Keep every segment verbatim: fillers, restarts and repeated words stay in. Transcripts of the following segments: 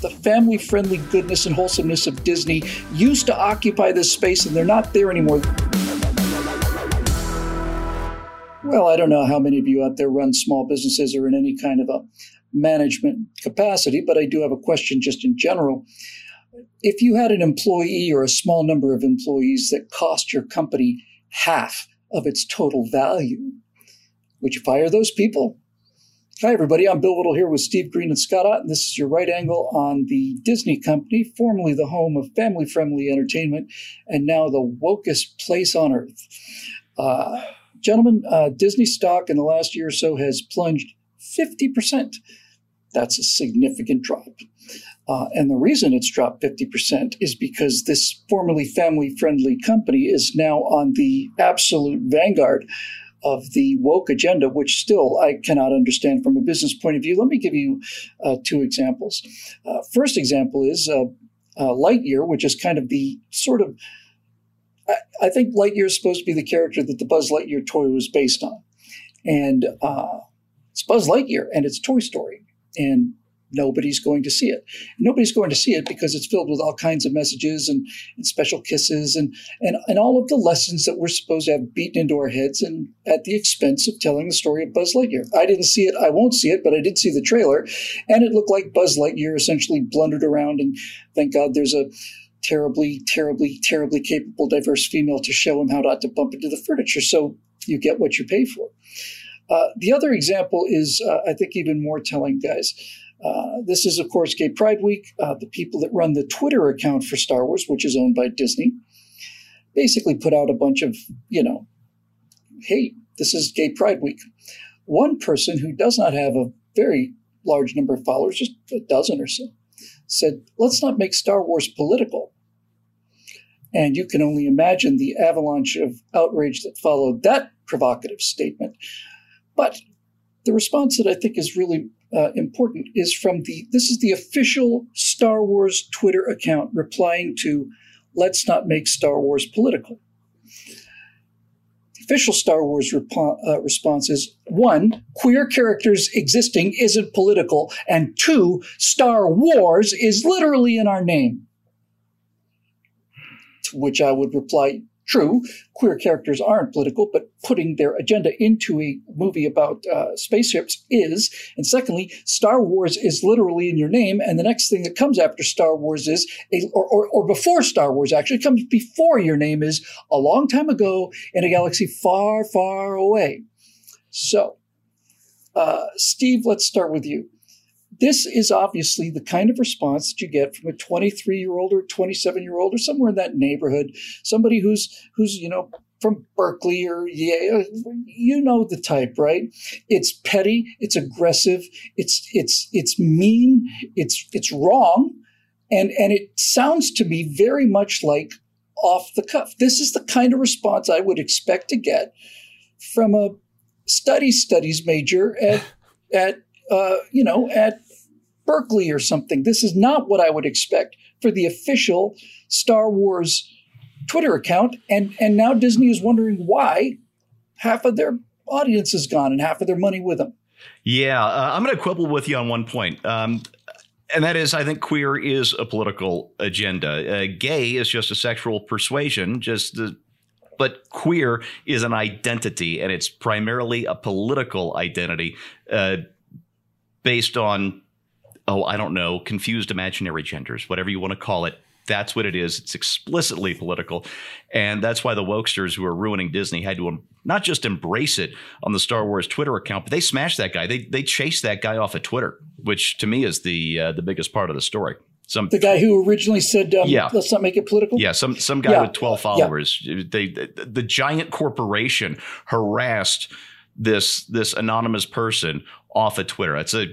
The family-friendly goodness and wholesomeness of Disney used to occupy this space, and they're not there anymore. Well, I don't know how many of you out there run small businesses or in any kind of a management capacity, but I do have a question just in general. If you had an employee or a small number of employees that cost your company half of its total value, would you fire those people? Hi, everybody. I'm Bill Whittle here with Steve Green and Scott Ott, and this is your Right Angle on the Disney Company, formerly the home of family-friendly entertainment and now the wokest place on earth. Uh, gentlemen, uh, Disney stock in the last year or so has plunged fifty percent. That's a significant drop. Uh, and the reason it's dropped fifty percent is because this formerly family-friendly company is now on the absolute vanguard of the woke agenda, which still I cannot understand from a business point of view. Let me give you uh, two examples. Uh, first example is uh, uh, Lightyear, which is kind of the sort of, I, I think Lightyear is supposed to be the character that the Buzz Lightyear toy was based on. And uh, it's Buzz Lightyear and it's Toy Story. And nobody's going to see it. Nobody's going to see it because it's filled with all kinds of messages and, and special kisses and, and, and all of the lessons that we're supposed to have beaten into our heads and at the expense of telling the story of Buzz Lightyear. I didn't see it. I won't see it, but I did see the trailer. And it looked like Buzz Lightyear essentially blundered around. And thank God there's a terribly, terribly, terribly capable, diverse female to show him how not to bump into the furniture. So you get what you pay for. Uh, the other example is, uh, I think, even more telling, guys. Uh, this is, of course, Gay Pride Week. Uh, the people that run the Twitter account for Star Wars, which is owned by Disney, basically put out a bunch of, you know, hey, this is Gay Pride Week. One person who does not have a very large number of followers, just a dozen or so, said, let's not make Star Wars political. And you can only imagine the avalanche of outrage that followed that provocative statement. But the response that I think is really Uh, important is from the, this is the official Star Wars Twitter account replying to, let's not make Star Wars political. The official Star Wars repo- uh, response is, one, queer characters existing isn't political, and two, Star Wars is literally in our name. To which I would reply, true, queer characters aren't political, but putting their agenda into a movie about uh, spaceships is. And secondly, Star Wars is literally in your name. And the next thing that comes after Star Wars is, a, or, or, or before Star Wars actually, comes before your name is a long time ago in a galaxy far, far away. So, uh, Steve, let's start with you. This is obviously the kind of response that you get from a twenty-three-year-old or twenty-seven-year-old or somewhere in that neighborhood, somebody who's, who's you know, from Berkeley or Yale. You know the type, right? It's petty, it's aggressive, it's it's it's mean, it's it's wrong, and and it sounds to me very much like off the cuff. This is the kind of response I would expect to get from a study studies major at at Uh, you know, at Berkeley or something. This is not what I would expect for the official Star Wars Twitter account. And, and now Disney is wondering why half of their audience is gone and half of their money with them. Yeah, uh, I'm going to quibble with you on one point. Um, and that is, I think queer is a political agenda. Uh, gay is just a sexual persuasion, just the But queer is an identity, and it's primarily a political identity, uh, based on, oh, I don't know, confused imaginary genders, whatever you want to call it. That's what it is. It's explicitly political. And that's why the wokesters who are ruining Disney had to em- not just embrace it on the Star Wars Twitter account, but they smashed that guy. They they chased that guy off of Twitter, which to me is the uh, the biggest part of the story. Some, the guy who originally said, um, yeah. let's not make it political? Yeah, some some guy yeah. with twelve followers. Yeah. They, the, the giant corporation harassed this this anonymous person off of Twitter. It's a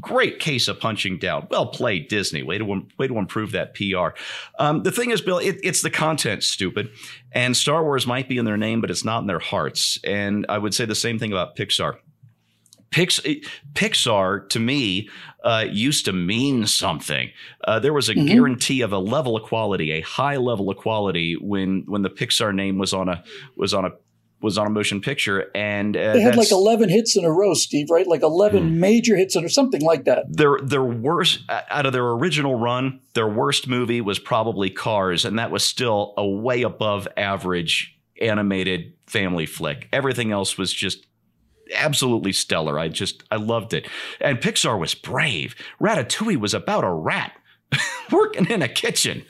great case of punching down. Well played, Disney. Way to way to improve that P R. Um, the thing is, Bill, it, it's the content, stupid. And Star Wars might be in their name, but it's not in their hearts. And I would say the same thing about Pixar. Pix, Pixar, to me, uh, used to mean something. Uh, there was a mm-hmm. guarantee of a level of quality, a high level of quality when when the Pixar name was on a was on a was on a motion picture, and uh, they had like eleven hits in a row, Steve, right? Like eleven hmm. major hits or something like that. Their their worst out of their original run, their worst movie was probably Cars, and that was still a way above average animated family flick. Everything else was just absolutely stellar. I just I loved it. And Pixar was brave. Ratatouille was about a rat working in a kitchen.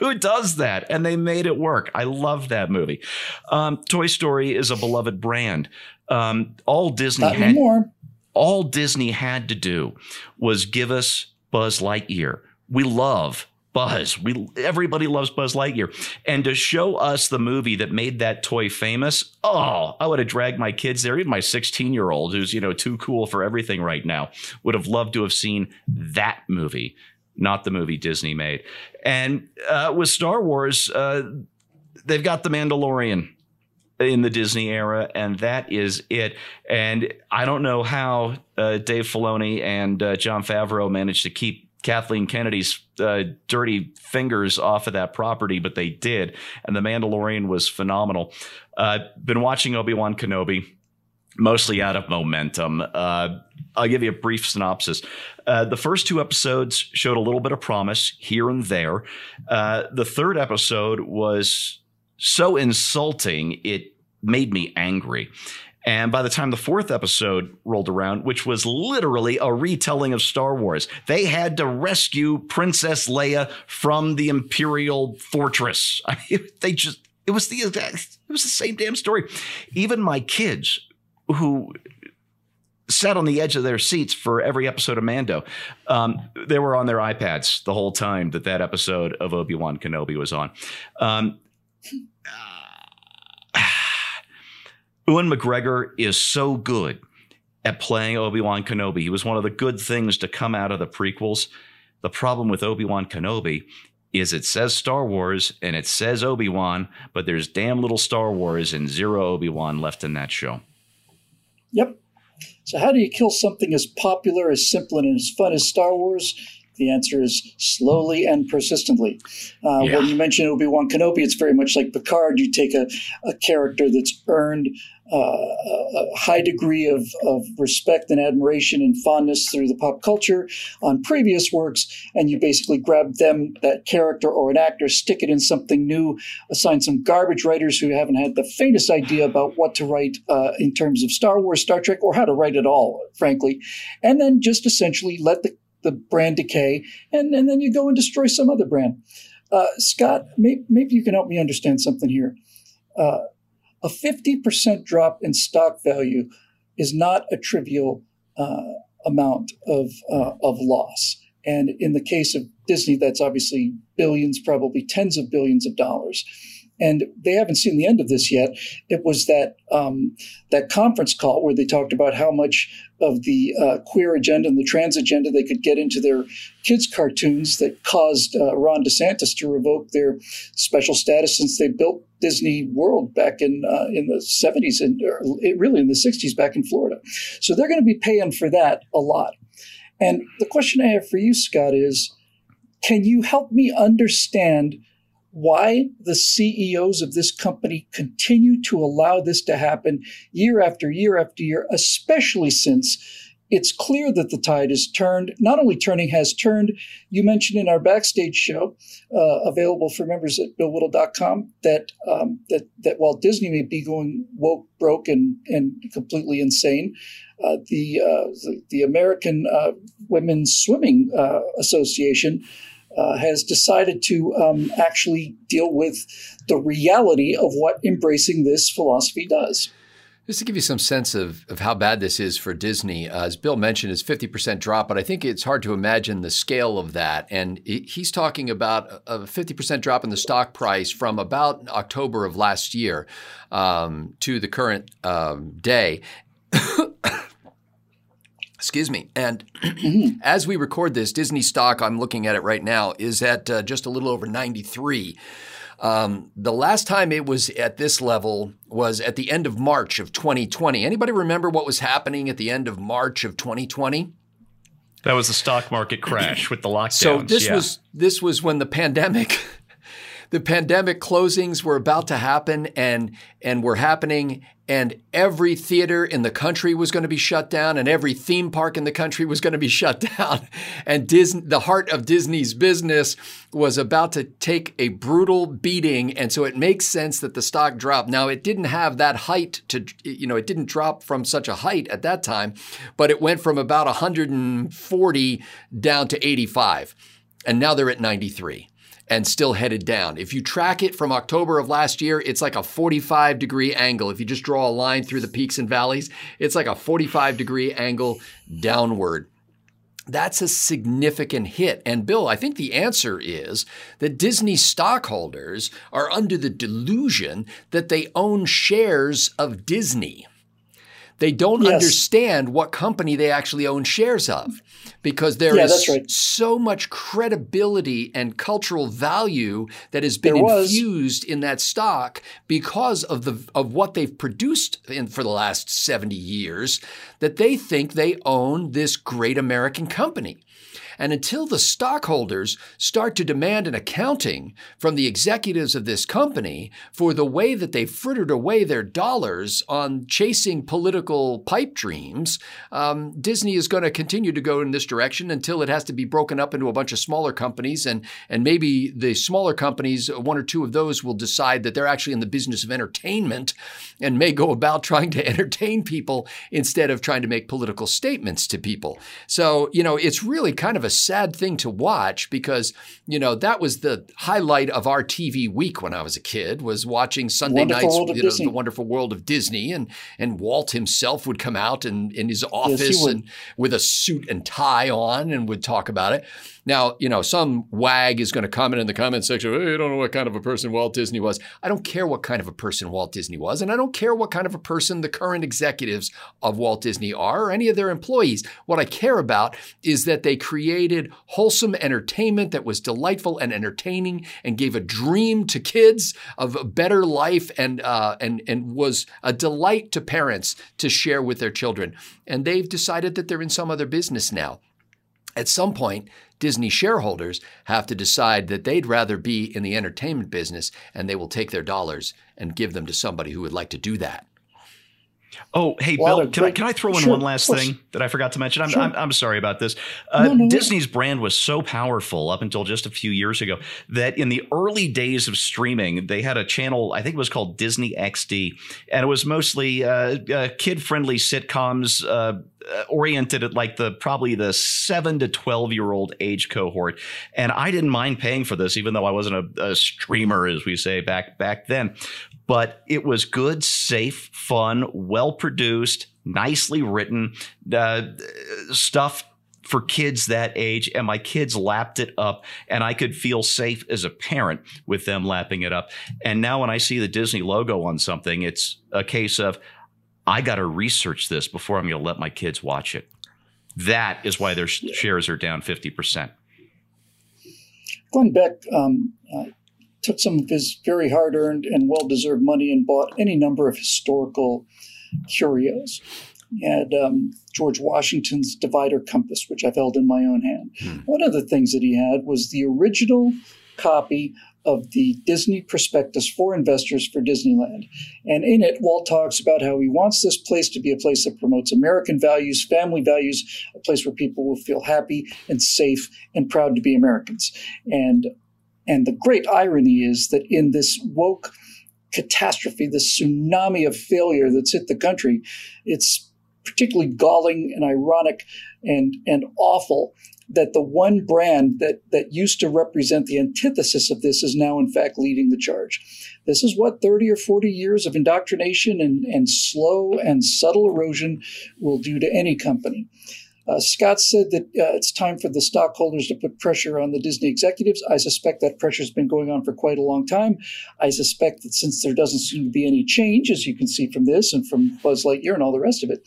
Who does that? And they made it work. I love that movie. Um, Toy Story is a beloved brand. Um, all Disney Not had, anymore. all Disney had to do was give us Buzz Lightyear. We love Buzz. We everybody loves Buzz Lightyear. And to show us the movie that made that toy famous, oh, I would have dragged my kids there. Even my sixteen-year-old, who's you know too cool for everything right now, would have loved to have seen that movie. Not the movie Disney made. And uh, with Star Wars, uh, they've got The Mandalorian in the Disney era, and that is it. And I don't know how uh, Dave Filoni and uh, John Favreau managed to keep Kathleen Kennedy's uh, dirty fingers off of that property, but they did. And The Mandalorian was phenomenal. I've uh, been watching Obi-Wan Kenobi, mostly out of momentum. Uh, I'll give you a brief synopsis. Uh, the first two episodes showed a little bit of promise here and there. Uh, the third episode was so insulting, it made me angry. And by the time the fourth episode rolled around, which was literally a retelling of Star Wars, they had to rescue Princess Leia from the Imperial Fortress. I mean, they just, it was the exact, it was the same damn story. Even my kids, who sat on the edge of their seats for every episode of Mando. Um, they were on their iPads the whole time that that episode of Obi-Wan Kenobi was on. Um, uh, Ewan McGregor is so good at playing Obi-Wan Kenobi. He was one of the good things to come out of the prequels. The problem with Obi-Wan Kenobi is it says Star Wars and it says Obi-Wan, but there's damn little Star Wars and zero Obi-Wan left in that show. Yep. So how do you kill something as popular, as simple, and as fun as Star Wars? The answer is slowly and persistently. Uh, yeah. When you mention Obi-Wan Kenobi, it's very much like Picard. You take a, a character that's earned uh, a high degree of, of respect and admiration and fondness through the pop culture on previous works, and you basically grab them, that character or an actor, stick it in something new, assign some garbage writers who haven't had the faintest idea about what to write uh, in terms of Star Wars, Star Trek, or how to write at all, frankly, and then just essentially let the the brand decay, and, and then you go and destroy some other brand. Uh, Scott, may, maybe you can help me understand something here. Uh, a fifty percent drop in stock value is not a trivial uh, amount of, uh, of loss. And in the case of Disney, that's obviously billions, probably tens of billions of dollars. And they haven't seen the end of this yet. It was that um, that conference call where they talked about how much of the uh, queer agenda and the trans agenda they could get into their kids' cartoons that caused uh, Ron DeSantis to revoke their special status since they built Disney World back in uh, in the seventies and or really in the sixties back in Florida. So they're going to be paying for that a lot. And the question I have for you, Scott, is can you help me understand why the C E Os of this company continue to allow this to happen year after year after year, especially since it's clear that the tide is turned, not only turning, has turned. You mentioned in our backstage show, uh, available for members at bill whittle dot com, that, um, that that Walt Disney may be going woke, broke, and, and completely insane. Uh, the, uh, the, the American uh, Women's Swimming uh, Association Uh, has decided to um, actually deal with the reality of what embracing this philosophy does. Just to give you some sense of, of how bad this is for Disney, uh, as Bill mentioned, it's fifty percent drop, but I think it's hard to imagine the scale of that. And he's talking about a fifty percent drop in the stock price from about October of last year um, to the current um, day. Excuse me. And as we record this, Disney stock, I'm looking at it right now, is at uh, just a little over ninety-three. Um, the last time it was at this level was at the end of March of twenty twenty. Anybody remember what was happening at the end of March of twenty twenty? That was the stock market crash with the lockdowns. So this yeah. was this was when the pandemic the pandemic closings were about to happen and and were happening, and every theater in the country was going to be shut down, and every theme park in the country was going to be shut down. And Disney, the heart of Disney's business, was about to take a brutal beating. And so it makes sense that the stock dropped. Now, it didn't have that height to, you know, it didn't drop from such a height at that time, but it went from about one hundred forty down to eighty-five. And now they're at ninety-three. And still headed down. If you track it from October of last year, it's like a forty-five degree angle. If you just draw a line through the peaks and valleys, it's like a forty-five degree angle downward. That's a significant hit. And Bill, I think the answer is that Disney stockholders are under the delusion that they own shares of Disney. They don't yes. understand what company they actually own shares of, because there yeah, is right. so much credibility and cultural value that has been infused in that stock because of the of what they've produced in, for the last seventy years, that they think they own this great American company. And until the stockholders start to demand an accounting from the executives of this company for the way that they frittered away their dollars on chasing political pipe dreams, um, Disney is going to continue to go in this direction until it has to be broken up into a bunch of smaller companies. And, and maybe the smaller companies, one or two of those, will decide that they're actually in the business of entertainment and may go about trying to entertain people instead of trying to make political statements to people. So, you know, it's really kind of a sad thing to watch, because, you know, that was the highlight of our T V week when I was a kid, was watching Sunday nights, you know, The Wonderful World of Disney, and and Walt himself would come out in, in his office and with a suit and tie on and would talk about it. Now, you know, some wag is going to comment in the comment section, hey, I don't know what kind of a person Walt Disney was. I don't care what kind of a person Walt Disney was, and I don't care what kind of a person the current executives of Walt Disney are or any of their employees. What I care about is that they created wholesome entertainment that was delightful and entertaining and gave a dream to kids of a better life, and uh, and and was a delight to parents to share with their children. And they've decided that they're in some other business now. At some point, Disney shareholders have to decide that they'd rather be in the entertainment business, and they will take their dollars and give them to somebody who would like to do that. Oh, hey, Bill, can I, can I throw in sure, one last thing that I forgot to mention? I'm, sure. I'm, I'm sorry about this. Uh, no, no, Disney's no. brand was so powerful up until just a few years ago that in the early days of streaming, they had a channel, I think it was called Disney X D, and it was mostly uh, uh, kid-friendly sitcoms uh, oriented at like the probably the seven to twelve year old age cohort. And I didn't mind paying for this, even though I wasn't a, a streamer, as we say, back back then. But it was good, safe, fun, well-produced, nicely written uh, stuff for kids that age. And my kids lapped it up, and I could feel safe as a parent with them lapping it up. And now when I see the Disney logo on something, it's a case of, I got to research this before I'm going to let my kids watch it. That is why their shares are down fifty percent. Glenn Beck um, uh, took some of his very hard-earned and well-deserved money and bought any number of historical curios. He had um, George Washington's divider compass, which I've held in my own hand. Hmm. One of the things that he had was the original copy of the Disney prospectus for investors for Disneyland. And in it, Walt talks about how he wants this place to be a place that promotes American values, family values, a place where people will feel happy and safe and proud to be Americans. And and the great irony is that in this woke catastrophe, this tsunami of failure that's hit the country, it's particularly galling and ironic and, and awful that the one brand that that used to represent the antithesis of this is now, in fact, leading the charge. This is what thirty or forty years of indoctrination and, and slow and subtle erosion will do to any company. Uh, Scott said that uh, it's time for the stockholders to put pressure on the Disney executives. I suspect that pressure has been going on for quite a long time. I suspect that since there doesn't seem to be any change, as you can see from this and from Buzz Lightyear and all the rest of it,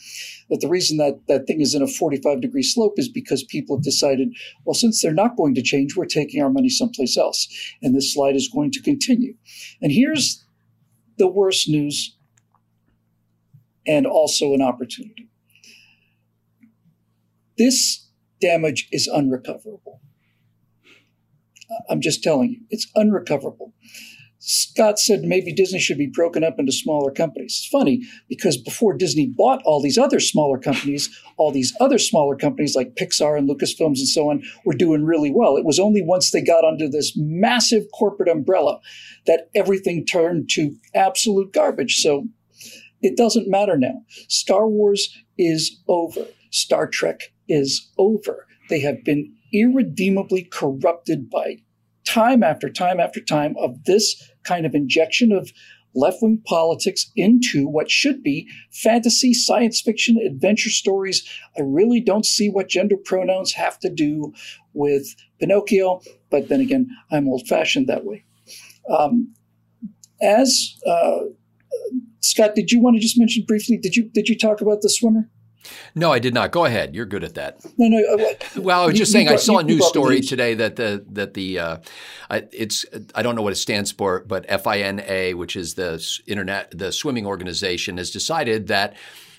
that the reason that that thing is in a forty-five degree slope is because people have decided, well, since they're not going to change, we're taking our money someplace else. And this slide is going to continue. And here's the worst news and also an opportunity. This damage is unrecoverable. I'm just telling you, it's unrecoverable. Scott said maybe Disney should be broken up into smaller companies. It's funny because before Disney bought all these other smaller companies, all these other smaller companies like Pixar and Lucasfilms and so on were doing really well. It was only once they got under this massive corporate umbrella that everything turned to absolute garbage. So it doesn't matter now. Star Wars is over. Star Trek is over. They have been irredeemably corrupted by time after time after time of this kind of injection of left-wing politics into what should be fantasy, science fiction, adventure stories. I really don't see what gender pronouns have to do with Pinocchio, but then again, I'm old-fashioned that way. Um, as uh, Scott, did you want to just mention briefly? Did you did you talk about the swimmer? No, I did not. Go ahead. You're good at that. No, no. Uh, well, I was you, just saying brought, I saw a news story news. today that the that the uh, I, it's I don't know what it stands for, but FINA, which is the internet the swimming organization, has decided that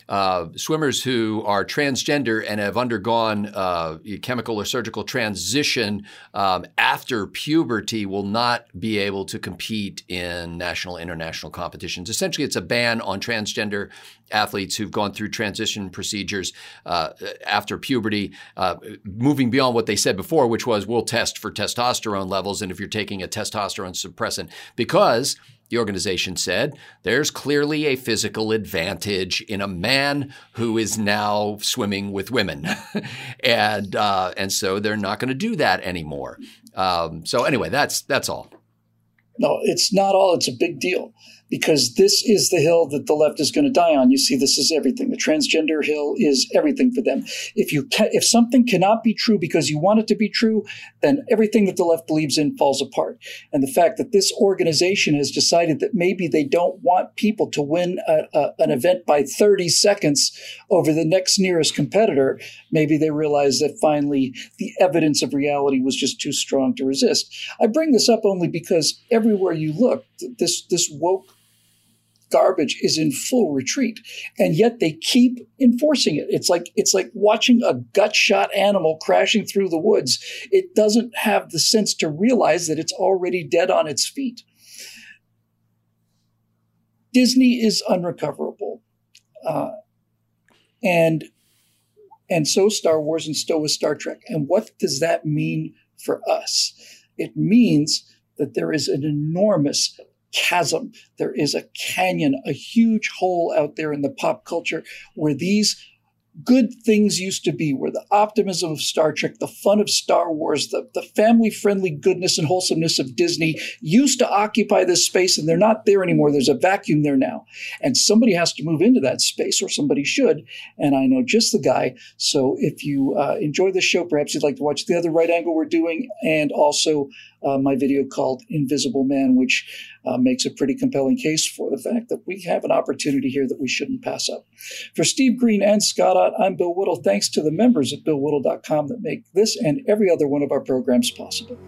uh, swimmers who are transgender and have undergone uh, chemical or surgical transition um, after puberty will not be able to compete in national and international competitions. Essentially, it's a ban on transgender athletes who've gone through transition procedures uh, after puberty, uh, moving beyond what they said before, which was we'll test for testosterone levels and if you're taking a testosterone suppressant, because the organization said there's clearly a physical advantage in a man who is now swimming with women. and uh, and so they're not going to do that anymore. Um, so anyway, that's that's all. No, it's not all. It's a big deal, because this is the hill that the left is going to die on. You see, this is everything. The transgender hill is everything for them. If you ca- if something cannot be true because you want it to be true, then everything that the left believes in falls apart. And the fact that this organization has decided that maybe they don't want people to win a, a, an event by thirty seconds over the next nearest competitor, maybe they realize that finally the evidence of reality was just too strong to resist. I bring this up only because everywhere you look, this this woke garbage is in full retreat, and yet they keep enforcing it. It's like it's like watching a gut shot animal crashing through the woods. It doesn't have the sense to realize that it's already dead on its feet. Disney is unrecoverable, uh, and and so Star Wars, and so is Star Trek. And what does that mean for us? It means that there is an enormous chasm. There is a canyon, a huge hole out there in the pop culture where these good things used to be, where the optimism of Star Trek, the fun of Star Wars, the, the family-friendly goodness and wholesomeness of Disney used to occupy this space, and they're not there anymore. There's a vacuum there now. And somebody has to move into that space, or somebody should, and I know just the guy. So if you uh, enjoy this show, perhaps you'd like to watch the other Right Angle we're doing, and also uh, my video called Invisible Man, which uh, makes a pretty compelling case for the fact that we have an opportunity here that we shouldn't pass up. For Steve Green and Scott, I'm Bill Whittle. Thanks to the members at bill whittle dot com that make this and every other one of our programs possible.